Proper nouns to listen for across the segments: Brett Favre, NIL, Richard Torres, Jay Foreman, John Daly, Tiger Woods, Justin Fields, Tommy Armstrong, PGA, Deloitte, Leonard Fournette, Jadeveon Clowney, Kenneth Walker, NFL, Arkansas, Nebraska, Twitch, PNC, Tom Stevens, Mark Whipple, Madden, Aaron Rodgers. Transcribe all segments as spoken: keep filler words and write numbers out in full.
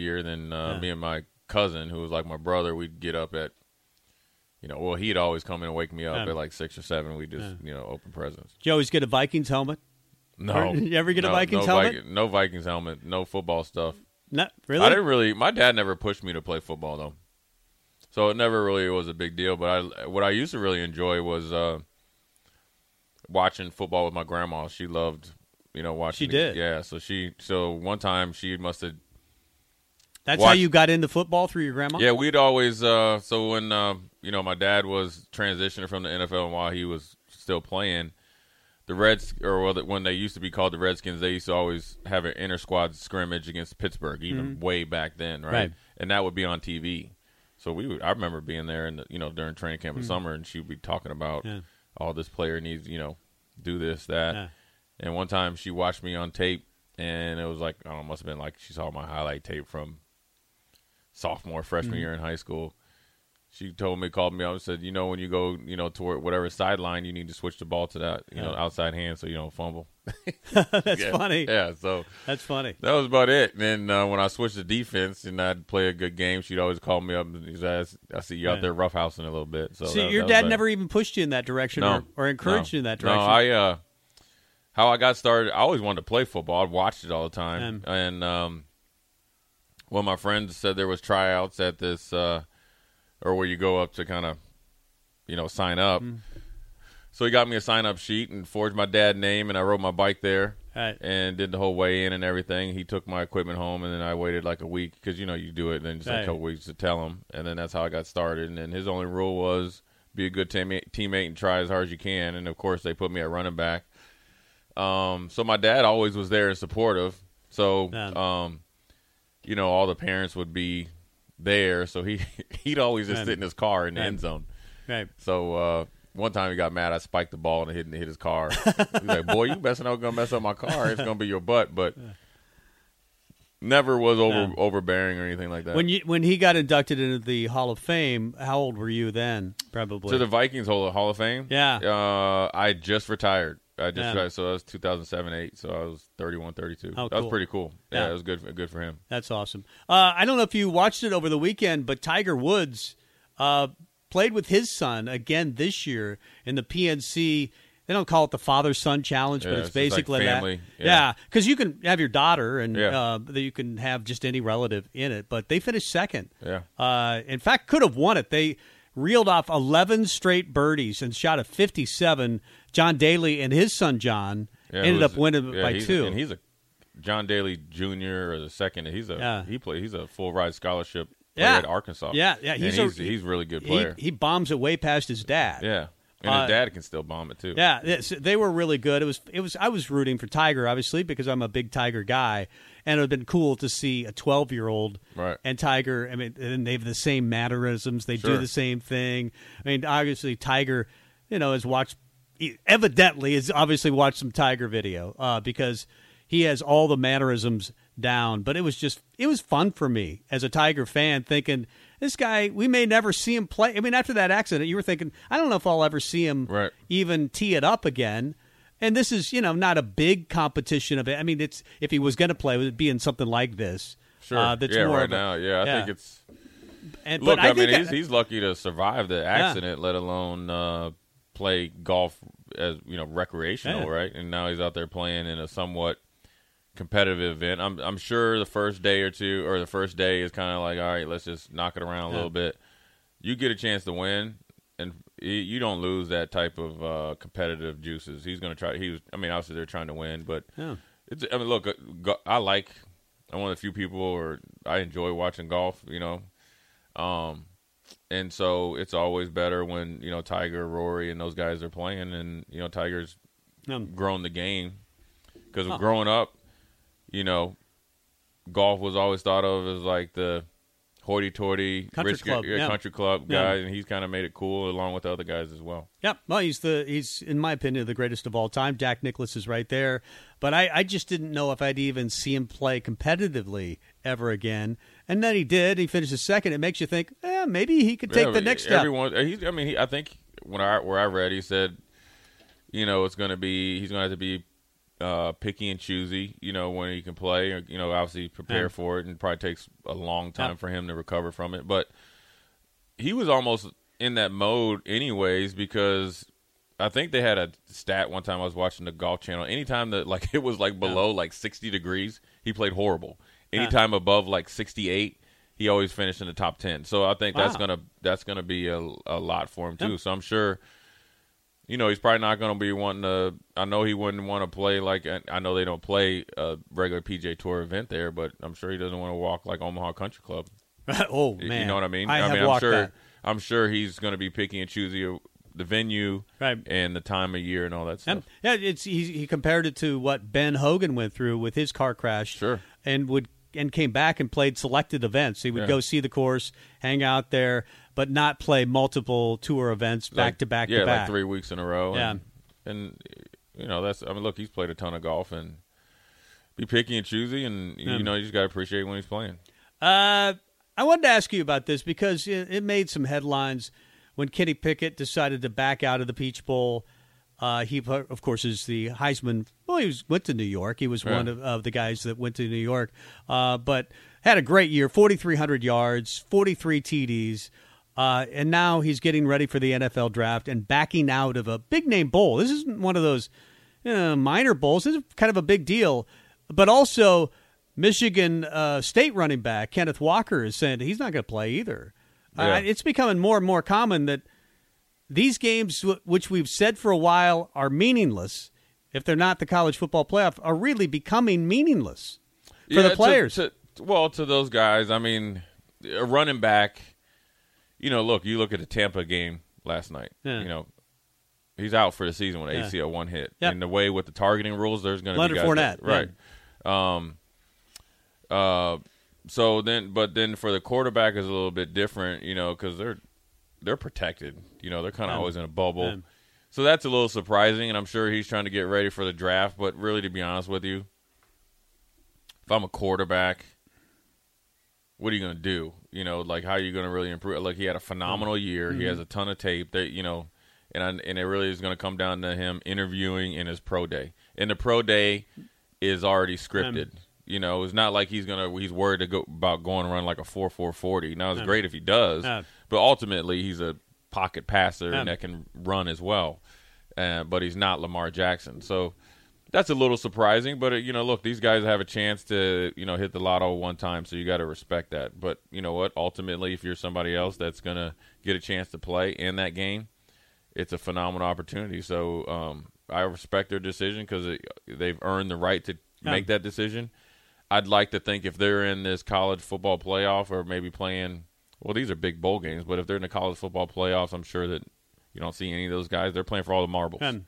year. Then uh, yeah. me and my cousin, who was like my brother, we'd get up at, you know, well, he'd always come in and wake me up yeah. at like six or seven. We just, yeah. you know, open presents. Did you always get a Vikings helmet? No. Did you ever get no, a Vikings no helmet? Viking, no Vikings helmet. No football stuff. Not really? I didn't really. My dad never pushed me to play football, though. So it never really was a big deal. But I, what I used to really enjoy was uh, watching football with my grandma. She loved, you know, watching. She did. The, yeah. So she. So one time she must have. That's watched, how you got into football, through your grandma? Yeah, we'd always. Uh, so when, uh, you know, my dad was transitioning from the N F L, and while he was still playing, the Reds, or well, when they used to be called the Redskins, they used to always have an inter-squad scrimmage against Pittsburgh, even mm-hmm. way back then, right? right? And that would be on T V. So we would, I remember being there in the, you know, during training camp in mm-hmm. summer, and she would be talking about, yeah. oh, this player needs, you know, do this, that. Yeah. And one time she watched me on tape, and it was like, I don't know, it must have been like she saw my highlight tape from sophomore, freshman mm-hmm. year in high school. She told me, called me up and said, you know, when you go, you know, toward whatever sideline, you need to switch the ball to that, you yeah. know, outside hand so you don't fumble. That's yeah. funny. Yeah, so. That's funny. That was about it. And then uh, when I switched to defense and I'd play a good game, she'd always call me up and say, I see you yeah. out there roughhousing a little bit. So, so that, your that dad like, never even pushed you in that direction no, or, or encouraged no, you in that direction? No, I, uh, how I got started, I always wanted to play football. I watched it all the time. Um, and um, well, my friends said there was tryouts at this uh, – or where you go up to kind of, you know, sign up. Mm. So he got me a sign-up sheet and forged my dad's name, and I rode my bike there right. and did the whole weigh-in and everything. He took my equipment home, and then I waited like a week because, you know, you do it, and then just right. like a couple weeks to tell him. And then that's how I got started. And then his only rule was be a good team- teammate and try as hard as you can. And, of course, they put me at running back. Um, so my dad always was there and supportive. So, um, you know, all the parents would be – there, so he he'd always just right. sit in his car in the right. end zone. Right. So uh, one time he got mad. I spiked the ball and hit hit his car. He's like, "Boy, you messing up, gonna mess up my car. It's gonna be your butt." But never was over no. overbearing or anything like that. When you when he got inducted into the Hall of Fame, how old were you then? Probably to the Vikings Hall Hall of Fame. Yeah. Uh, I just retired. I just yeah. so that was two thousand seven, eight. So I was thirty-one, thirty-two. Oh, that cool. was pretty cool. Yeah, yeah, it was good. Good for him. That's awesome. Uh, I don't know if you watched it over the weekend, but Tiger Woods uh, played with his son again this year in the P N C. They don't call it the father-son challenge, yeah, but it's, it's basically like family. That. Yeah, because yeah, you can have your daughter, and yeah. uh, you can have just any relative in it. But they finished second. Yeah. Uh, in fact, could have won it. They reeled off eleven straight birdies and shot a fifty-seven. John Daly and his son John yeah, ended was, up winning yeah, by he's two. A, and he's a John Daly Junior or the second. He's a yeah. he play. He's a full ride scholarship player yeah. at Arkansas. Yeah, yeah. He's and a he's, he's really good player. He, he bombs it way past his dad. Yeah, and uh, his dad can still bomb it too. Yeah, yeah so they were really good. It was it was I was rooting for Tiger obviously because I'm a big Tiger guy, and it would have been cool to see a twelve-year-old right. and Tiger. I mean, and they have the same mannerisms. They sure. do the same thing. I mean, obviously Tiger, you know, has watched. He evidently has obviously watched some Tiger video uh, because he has all the mannerisms down. But it was just – it was fun for me as a Tiger fan thinking, this guy, we may never see him play. I mean, after that accident, you were thinking, I don't know if I'll ever see him right. even tee it up again. And this is, you know, not a big competition of it. I mean, it's if he was going to play, it would be in something like this. Sure. Uh, that's yeah, more right of a, now. Yeah, I yeah. think it's and, – Look, but I, I mean, I, he's, he's lucky to survive the accident, yeah. let alone uh, – play golf as, you know, recreational, yeah. right? And now he's out there playing in a somewhat competitive event. I'm I'm sure the first day or two, or the first day is kind of like, all right, let's just knock it around a yeah. little bit. You get a chance to win, and you don't lose that type of uh, competitive juices. He's going to try. He was. I mean, obviously they're trying to win, but yeah. it's. I mean, look, I like. I'm one of the few people, or I enjoy watching golf. You know. Um. And so it's always better when, you know, Tiger, Rory, and those guys are playing. And, you know, Tiger's um, grown the game. Because huh. growing up, you know, golf was always thought of as like the hoity-toity country rich club, guy, yeah. country club guy. Yeah. And he's kind of made it cool along with the other guys as well. Yep. Well, he's, the he's in my opinion, the greatest of all time. Jack Nicklaus is right there. But I, I just didn't know if I'd even see him play competitively ever again. And then he did. He finished his second. It makes you think, eh, maybe he could take yeah, the next step. Everyone, he's, I mean, he, I think when I where I read, he said, you know, it's going to be he's going to have to be uh, picky and choosy, you know, when he can play. You know, obviously prepare yeah. for it, and probably takes a long time yeah. for him to recover from it. But he was almost in that mode anyways, because I think they had a stat one time I was watching the Golf Channel. Anytime that, like, it was, like, below, yeah. like, sixty degrees, he played horrible. Anytime yeah. above, like, sixty-eight, he always finished in the top ten. So I think wow. that's gonna that's gonna be a, a lot for him too. Yeah. So I'm sure, you know, he's probably not gonna be wanting to. I know he wouldn't want to play like I know they don't play a regular P G A Tour event there, but I'm sure he doesn't want to walk like Omaha Country Club. oh you, man, you know what I mean? I, I have mean, I'm walked sure that. I'm sure he's gonna be picky and choosy. The venue right. and the time of year and all that stuff. And, yeah, it's he, he compared it to what Ben Hogan went through with his car crash. Sure, and would and came back and played selected events. He would yeah. go see the course, hang out there, but not play multiple tour events back like, to back yeah, to back. Yeah, like three weeks in a row. Yeah, and, and you know that's. I mean, look, he's played a ton of golf and be picky and choosy, and you mm. know you just got to appreciate when he's playing. Uh, I wanted to ask you about this because it, it made some headlines. When Kenny Pickett decided to back out of the Peach Bowl, uh, he, of course, is the Heisman. Well, he was, went to New York. He was yeah. one of, of the guys that went to New York, uh, but had a great year, four thousand three hundred yards, forty-three T Ds, uh, and now he's getting ready for the N F L draft and backing out of a big-name bowl. This isn't one of those you know, minor bowls. This is kind of a big deal, but also Michigan uh, State running back Kenneth Walker is saying he's not going to play either. Yeah. Uh, it's becoming more and more common that these games, w- which we've said for a while are meaningless, if they're not the college football playoff, are really becoming meaningless for yeah, the players. To, to, well, to those guys, I mean, a running back, you know, look, you look at the Tampa game last night, yeah. you know, he's out for the season with yeah. A C L one hit. Yep. And the way with the targeting rules, there's going to be guys. Leonard Fournette. Right. Yeah. Um, uh, So then, but then for the quarterback is a little bit different, you know, because they're they're protected, you know, they're kind of always in a bubble, man. So that's a little surprising, and I'm sure he's trying to get ready for the draft. But really, to be honest with you, if I'm a quarterback, what are you going to do? You know, like how are you going to really improve? Like he had a phenomenal year, mm-hmm. he has a ton of tape that you know, and I, and it really is going to come down to him interviewing in his pro day, and the pro day is already scripted. Man. You know, it's not like he's gonna. He's worried to go about going around like a four four forty. Now it's um, great if he does, uh, but ultimately he's a pocket passer um, and that can run as well. Uh, but he's not Lamar Jackson, so that's a little surprising. But uh, you know, look, these guys have a chance to you know hit the lotto one time, so you got to respect that. But you know what? Ultimately, if you're somebody else that's gonna get a chance to play in that game, it's a phenomenal opportunity. So um, I respect their decision because they've earned the right to um, make that decision. I'd like to think if they're in this college football playoff or maybe playing – well, these are big bowl games, but if they're in the college football playoffs, I'm sure that you don't see any of those guys. They're playing for all the marbles. And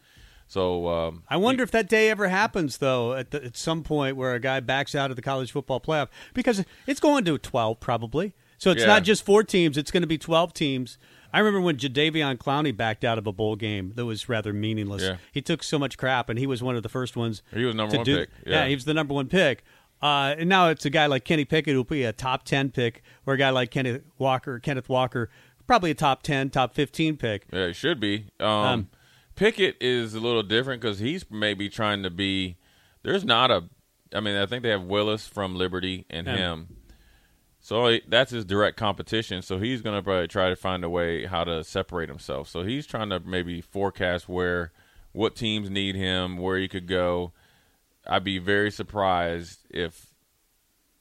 so um, I wonder he, if that day ever happens, though, at, the, at some point where a guy backs out of the college football playoff because it's going to twelve probably. So it's yeah. not just four teams. It's going to be twelve teams. I remember when Jadeveon Clowney backed out of a bowl game that was rather meaningless. Yeah. He took so much crap, and he was one of the first ones. He was number one do, pick. Yeah. yeah, he was the number one pick. Uh, and now it's a guy like Kenny Pickett who'll be a top ten pick, or a guy like Kenny Walker, Kenneth Walker, probably a top ten, top fifteen pick. Yeah, it should be. Um, um, Pickett is a little different because he's maybe trying to be. There's not a. I mean, I think they have Willis from Liberty and yeah. him, so that's his direct competition. So he's going to probably try to find a way how to separate himself. So he's trying to maybe forecast where, what teams need him, where he could go. I'd be very surprised if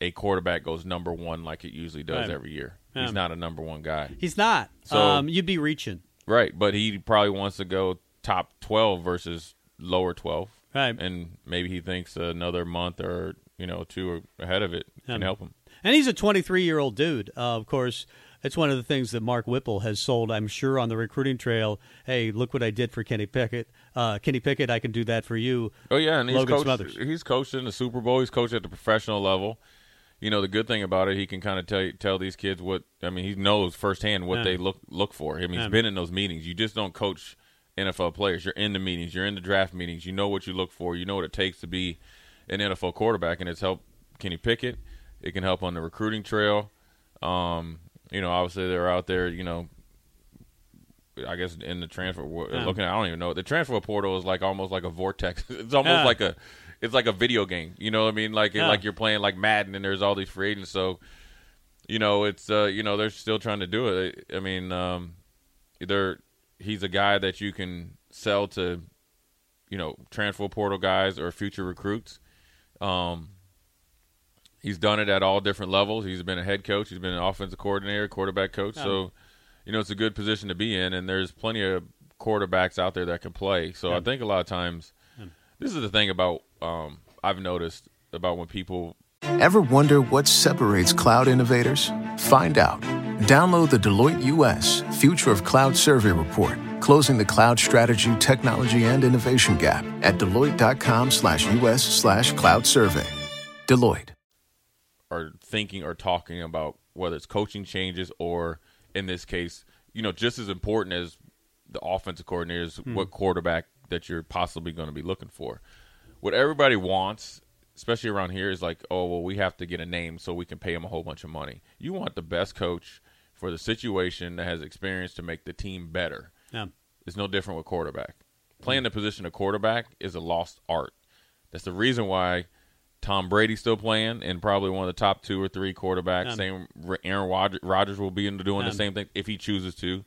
a quarterback goes number one like it usually does right. every year. Yeah. He's not a number one guy. He's not. So, um, you'd be reaching. Right, but he probably wants to go top twelve versus lower twelve. Right. And maybe he thinks another month or you know two ahead of it yeah. can help him. And he's a twenty-three-year-old dude, uh, of course. It's one of the things that Mark Whipple has sold, I'm sure, on the recruiting trail. Hey, look what I did for Kenny Pickett. Uh, Kenny Pickett, I can do that for you. Oh, yeah, and he's coached, he's coached in the Super Bowl. He's coached at the professional level. You know, the good thing about it, he can kind of tell tell these kids what – I mean, he knows firsthand what yeah. they look look for. I mean, he's yeah. been in those meetings. You just don't coach N F L players. You're in the meetings. You're in the draft meetings. You know what you look for. You know what it takes to be an N F L quarterback, and it's helped Kenny Pickett. It can help on the recruiting trail. Um You know, obviously they're out there, you know, I guess in the transfer yeah. looking, I don't even know. The transfer portal is like almost like a vortex. It's almost yeah. like a, it's like a video game. You know what I mean? Like yeah. like you're playing like Madden, and there's all these free agents. So, you know, it's uh, you know, they're still trying to do it. I mean, um, they're he's a guy that you can sell to, you know, transfer portal guys or future recruits. Um, he's done it at all different levels. He's been a head coach. He's been an offensive coordinator, quarterback coach. Yeah. So, you know, it's a good position to be in, and there's plenty of quarterbacks out there that can play. So yeah. I think a lot of times, yeah. this is the thing about um, I've noticed about when people. Ever wonder what separates cloud innovators? Find out. Download the Deloitte U S Future of Cloud Survey Report, Closing the Cloud Strategy, Technology, and Innovation Gap at Deloitte.com slash US slash cloud survey. Deloitte. Are thinking or talking about whether it's coaching changes or, in this case, you know, just as important as the offensive coordinator is mm. what quarterback that you're possibly going to be looking for. What everybody wants, especially around here, is like, oh, well, we have to get a name so we can pay him a whole bunch of money. You want the best coach for the situation that has experience to make the team better. Yeah. It's no different with quarterback. Playing the position of quarterback is a lost art. That's the reason why Tom Brady's still playing and probably one of the top two or three quarterbacks. Yeah. Same Aaron Rodgers will be doing yeah. the same thing if he chooses to.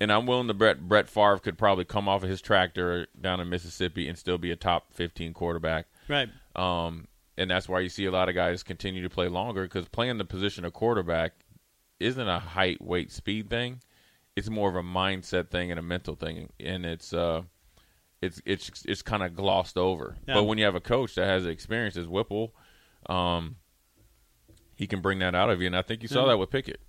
And I'm willing to bet Brett Favre could probably come off of his tractor down in Mississippi and still be a top fifteen quarterback. Right. Um, and that's why you see a lot of guys continue to play longer, because playing the position of quarterback isn't a height, weight, speed thing. It's more of a mindset thing and a mental thing, and it's uh, it's it's it's kind of glossed over. Yeah. But when you have a coach that has experience as Whipple, um, he can bring that out of you, and I think you saw yeah. that with Pickett.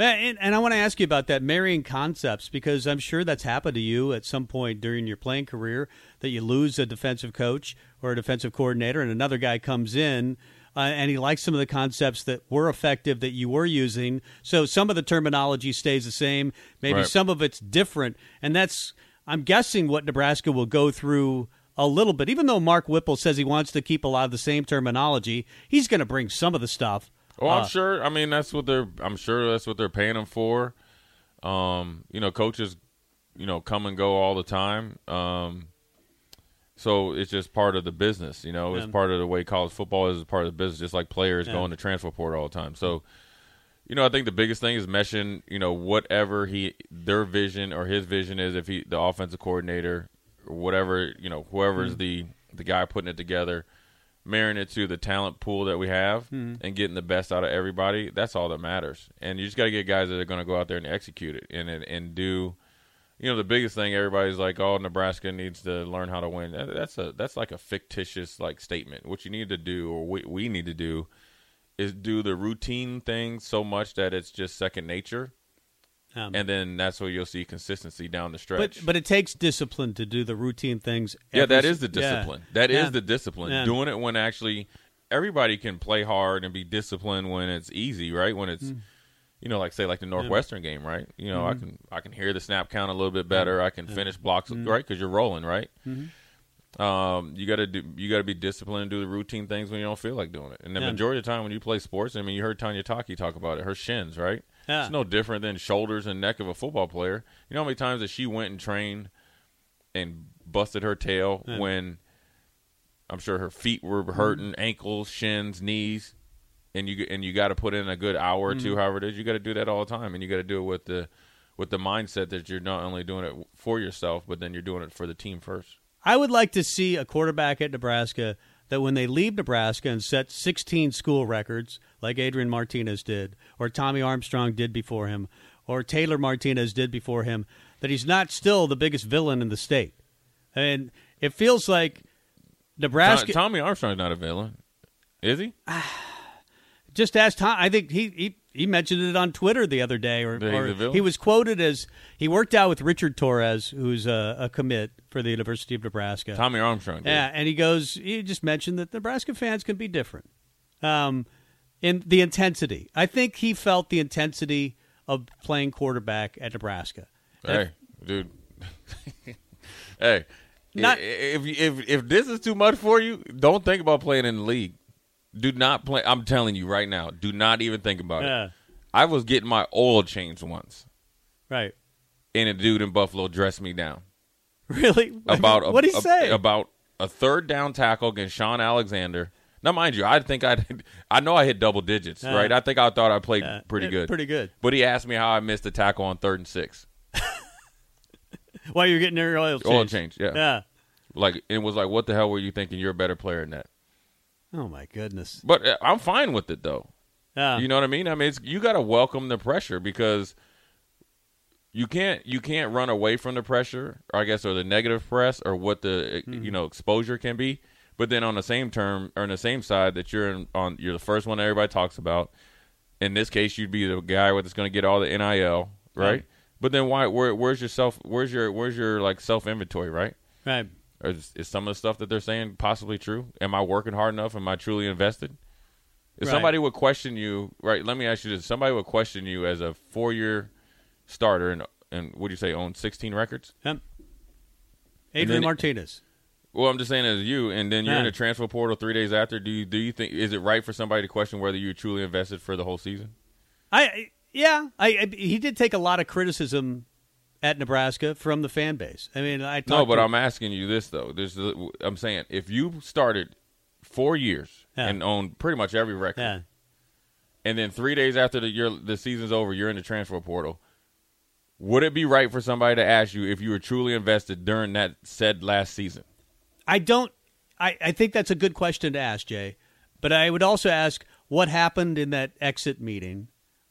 And, and I want to ask you about that, marrying concepts, because I'm sure that's happened to you at some point during your playing career, that you lose a defensive coach or a defensive coordinator, and another guy comes in. Uh, and he likes some of the concepts that were effective that you were using. So some of the terminology stays the same. Maybe right. some of it's different. And that's, I'm guessing, what Nebraska will go through a little bit. Even though Mark Whipple says he wants to keep a lot of the same terminology, he's going to bring some of the stuff. Oh, uh, I'm sure. I mean, that's what they're, I'm sure that's what they're paying him for. Um, you know, coaches, you know, come and go all the time. Um So it's just part of the business, you know. Yeah. It's part of the way college football is, part of the business, just like players yeah. going to transfer portal all the time. So, you know, I think the biggest thing is meshing, you know, whatever he their vision or his vision is, if he the offensive coordinator or whatever, you know, whoever's mm-hmm. the, the guy putting it together, marrying it to the talent pool that we have mm-hmm. and getting the best out of everybody. That's all that matters. And you just got to get guys that are going to go out there and execute it and and, and do – you know, the biggest thing, everybody's like, oh, Nebraska needs to learn how to win. That's a that's like a fictitious like statement. What you need to do, or what we need to do, is do the routine things so much that it's just second nature. Um, and then that's where you'll see consistency down the stretch. But, but it takes discipline to do the routine things. Every, yeah, that is the discipline. Yeah. That yeah. is the discipline. Yeah. Doing it when actually everybody can play hard and be disciplined when it's easy, right? When it's mm. – you know, like, say, like the Northwestern yeah. game, right? You know, mm-hmm. I can I can hear the snap count a little bit better. I can yeah. finish blocks, mm-hmm. right? Because you're rolling, right? Mm-hmm. Um, you gotta do you gotta be disciplined and do the routine things when you don't feel like doing it. And the yeah. majority of the time when you play sports, I mean, you heard Tanya Taki talk about it. Her shins, right? Yeah. It's no different than shoulders and neck of a football player. You know how many times that she went and trained and busted her tail yeah. when I'm sure her feet were hurting, mm-hmm. ankles, shins, knees. And you and you got to put in a good hour or two, mm. however it is. You got to do that all the time, and you got to do it with the with the mindset that you're not only doing it for yourself, but then you're doing it for the team first. I would like to see a quarterback at Nebraska that when they leave Nebraska and set sixteen school records, like Adrian Martinez did, or Tommy Armstrong did before him, or Taylor Martinez did before him, that he's not still the biggest villain in the state. And it feels like Nebraska. Tom, Tommy Armstrong's not a villain, is he? Just ask Tom. I think he, he he mentioned it on Twitter the other day, or, or he was quoted as he worked out with Richard Torres, who's a, a commit for the University of Nebraska. Tommy Armstrong. Dude. Yeah, and he goes, he just mentioned that Nebraska fans can be different um, in the intensity. I think he felt the intensity of playing quarterback at Nebraska. Hey, that, dude. Hey, not, if, if if this is too much for you, don't think about playing in the league. Do not play. I'm telling you right now, do not even think about yeah. it. I was getting my oil changed once. Right. and a dude in Buffalo dressed me down. Really? About what did he say? About a third down tackle against Sean Alexander. Now, mind you, I think I I know I hit double digits, uh, right? I think I thought I played uh, pretty good. Pretty good. But he asked me how I missed a tackle on third and six. While you're getting your oil change. Oil change, yeah. Yeah. Like, it was like, what the hell were you thinking? You're a better player than that. Oh, my goodness. But uh, I'm fine with it, though. Yeah. You know what I mean? I mean, it's, you got to welcome the pressure because you can't you can't run away from the pressure, or I guess, or the negative press, or what the mm-hmm. you know exposure can be. But then on the same term, or on the same side, that you're in, on, you're the first one that everybody talks about. In this case, you'd be the guy that's going to get all the N I L, right? Right. But then why? Where, where's your self? Where's your where's your like self inventory, right? Right. Or is, is some of the stuff that they're saying possibly true? Am I working hard enough? Am I truly invested? If right. somebody would question you, right? Let me ask you this: somebody would question you as a four-year starter, and and would you say owned sixteen records? Um, Adrian then, Martinez. Well, I'm just saying as you, and then you're yeah. in a transfer portal three days after. Do you do you think is it right for somebody to question whether you truly invested for the whole season? I yeah, I, I he did take a lot of criticism at Nebraska from the fan base. I mean, I no, but to, I'm asking you this though. There's I'm saying if you started four years. Yeah. And owned pretty much every record. Yeah. And then three days after the year, the season's over, you're in the transfer portal. Would it be right for somebody to ask you if you were truly invested during that said last season? I don't I, – I think that's a good question to ask, Jay. But I would also ask what happened in that exit meeting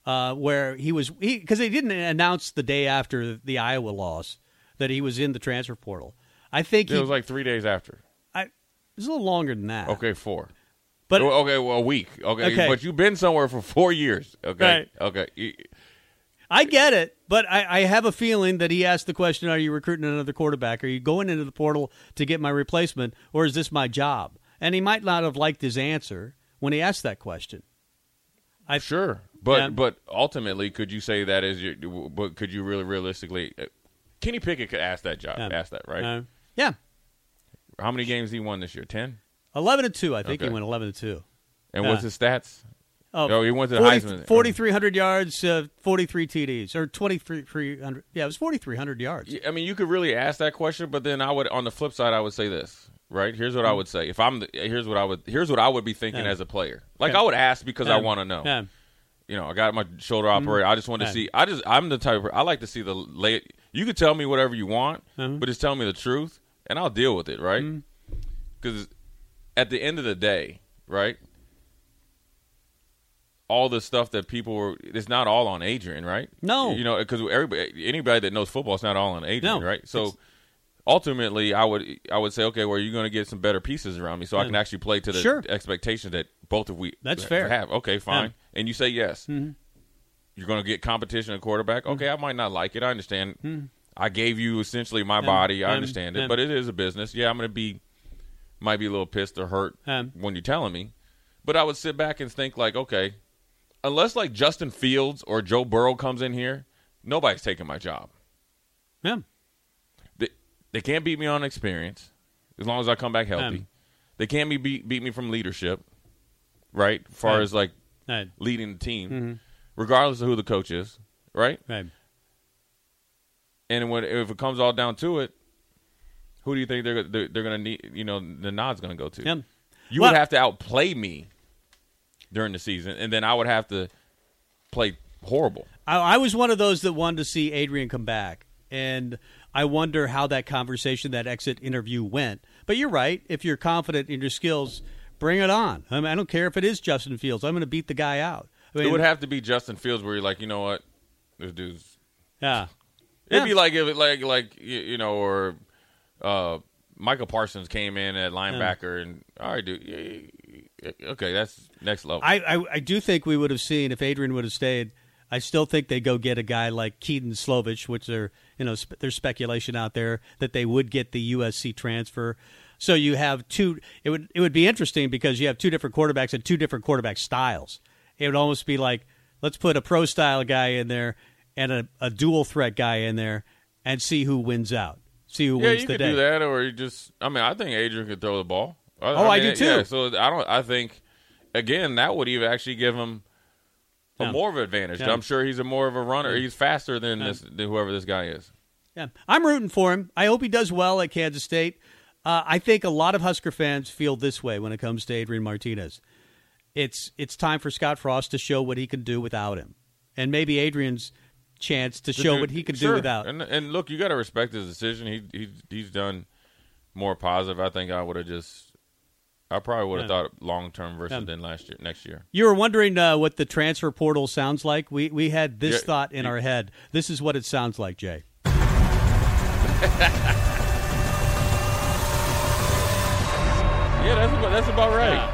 uh, where he was – because they didn't announce the day after the Iowa loss that he was in the transfer portal. I think – It he, was like three days after. I, it was a little longer than that. Okay, four. But okay, well, a week. Okay. okay, but you've been somewhere for four years. Okay, right. okay. I get it, but I, I have a feeling that he asked the question: are you recruiting another quarterback? Are you going into the portal to get my replacement, or is this my job? And he might not have liked his answer when he asked that question. I sure, but yeah. but ultimately, could you say that is your? But could you really realistically? Kenny Pickett could ask that job. Yeah. Ask that, right? Uh, yeah. How many games did he won this year? Ten. eleven and two, I think okay. he went eleven and two. And yeah. what's his stats? Oh, oh he went to forty, Heisman. forty-three hundred yards, uh, forty-three T Ds, or twenty-three hundred. Yeah, it was forty-three hundred yards. I mean, you could really ask that question, but then I would, on the flip side, I would say this, right? Here's what mm-hmm. I would say. If I'm, the, here's what I would, here's what I would be thinking yeah. as a player. Like yeah. I would ask because yeah. I want to know. Yeah. You know, I got my shoulder operated. Mm-hmm. I just want to yeah. see. I just, I'm the type of, I like to see the lay. You could tell me whatever you want, mm-hmm. but just tell me the truth, and I'll deal with it, right? Because. Mm-hmm. At the end of the day, right, all the stuff that people were – it's not all on Adrian, right? No. You know, because everybody, anybody that knows football, it's not all on Adrian, no, right? So, ultimately, I would I would say, okay, well, you're going to get some better pieces around me so yeah. I can actually play to the sure. expectation that both of we That's have. Fair. Okay, fine. Yeah. And you say yes. Mm-hmm. You're going to get competition at quarterback? Okay, mm-hmm. I might not like it. I understand. Mm-hmm. I gave you essentially my mm-hmm. body. I understand mm-hmm. it. But it is a business. Yeah, I'm going to be – might be a little pissed or hurt um, when you're telling me. But I would sit back and think like, okay, unless like Justin Fields or Joe Burrow comes in here, nobody's taking my job. Yeah. They, they can't beat me on experience as long as I come back healthy. Um, they can't be beat, beat me from leadership, right, as far right. as like right. leading the team, mm-hmm. regardless of who the coach is, right? Right. And when if it comes all down to it, who do you think they're they're, they're going to need? You know, the nod's going to go to. Yeah. You well, would have to outplay me during the season, and then I would have to play horrible. I, I was one of those that wanted to see Adrian come back, and I wonder how that conversation, that exit interview went. But you're right. If you're confident in your skills, bring it on. I mean, I don't care if it is Justin Fields. I'm going to beat the guy out. I mean, it would have to be Justin Fields where you're like, you know what, this dude's yeah. It'd yeah. be like if it like like you know or. Uh, Michael Parsons came in at linebacker, and all right, dude, okay, that's next level. I, I I do think we would have seen if Adrian would have stayed. I still think they go get a guy like Keaton Slovich, which there you know sp- there's speculation out there that they would get the U S C transfer. So you have two. It would it would be interesting because you have two different quarterbacks and two different quarterback styles. It would almost be like let's put a pro style guy in there and a, a dual threat guy in there and see who wins out. See who yeah, wins you the could day. Do that, or you just. I mean, I think Adrian could throw the ball. I, oh, I, mean, I do too. Yeah, so I don't. I think again that would even actually give him yeah. a more of an advantage. Yeah. I'm sure he's a more of a runner. He's faster than yeah. this than whoever this guy is. Yeah, I'm rooting for him. I hope he does well at Kansas State. Uh, I think a lot of Husker fans feel this way when it comes to Adrian Martinez. It's it's time for Scott Frost to show what he can do without him, and maybe Adrian's chance to show what he can sure. do without. And, and look, you got to respect his decision. He he he's done more positive. I think I would have just, I probably would have yeah. thought long term versus yeah. than last year, next year. You were wondering uh, what the transfer portal sounds like. We we had this yeah, thought in yeah. our head. This is what it sounds like, Jay. Yeah, that's about, that's about right. Yeah.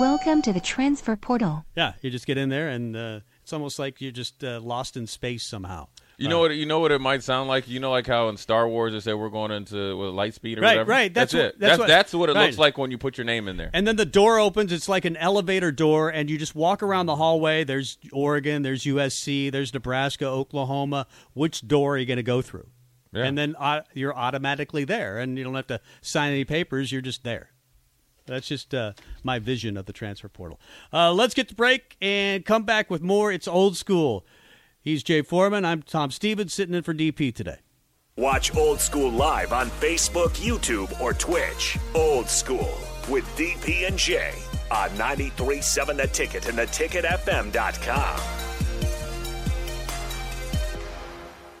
Welcome to the transfer portal. Yeah, you just get in there, and uh, it's almost like you're just uh, lost in space somehow. You uh, know what? You know what it might sound like. You know, like how in Star Wars they say we're going into with light speed or right, whatever. Right, right. That's, that's it. What, that's, that's, what, that's what it right. looks like when you put your name in there. And then the door opens. It's like an elevator door, and you just walk around the hallway. There's Oregon. There's U S C. There's Nebraska, Oklahoma. Which door are you going to go through? Yeah. And then uh, you're automatically there, and you don't have to sign any papers. You're just there. That's just uh, my vision of the transfer portal. Uh, let's get to break and come back with more. It's Old School. He's Jay Foreman. I'm Tom Stevens, sitting in for D P today. Watch Old School live on Facebook, YouTube, or Twitch. Old School with D P and Jay on ninety-three point seven The Ticket and the ticket f m dot com.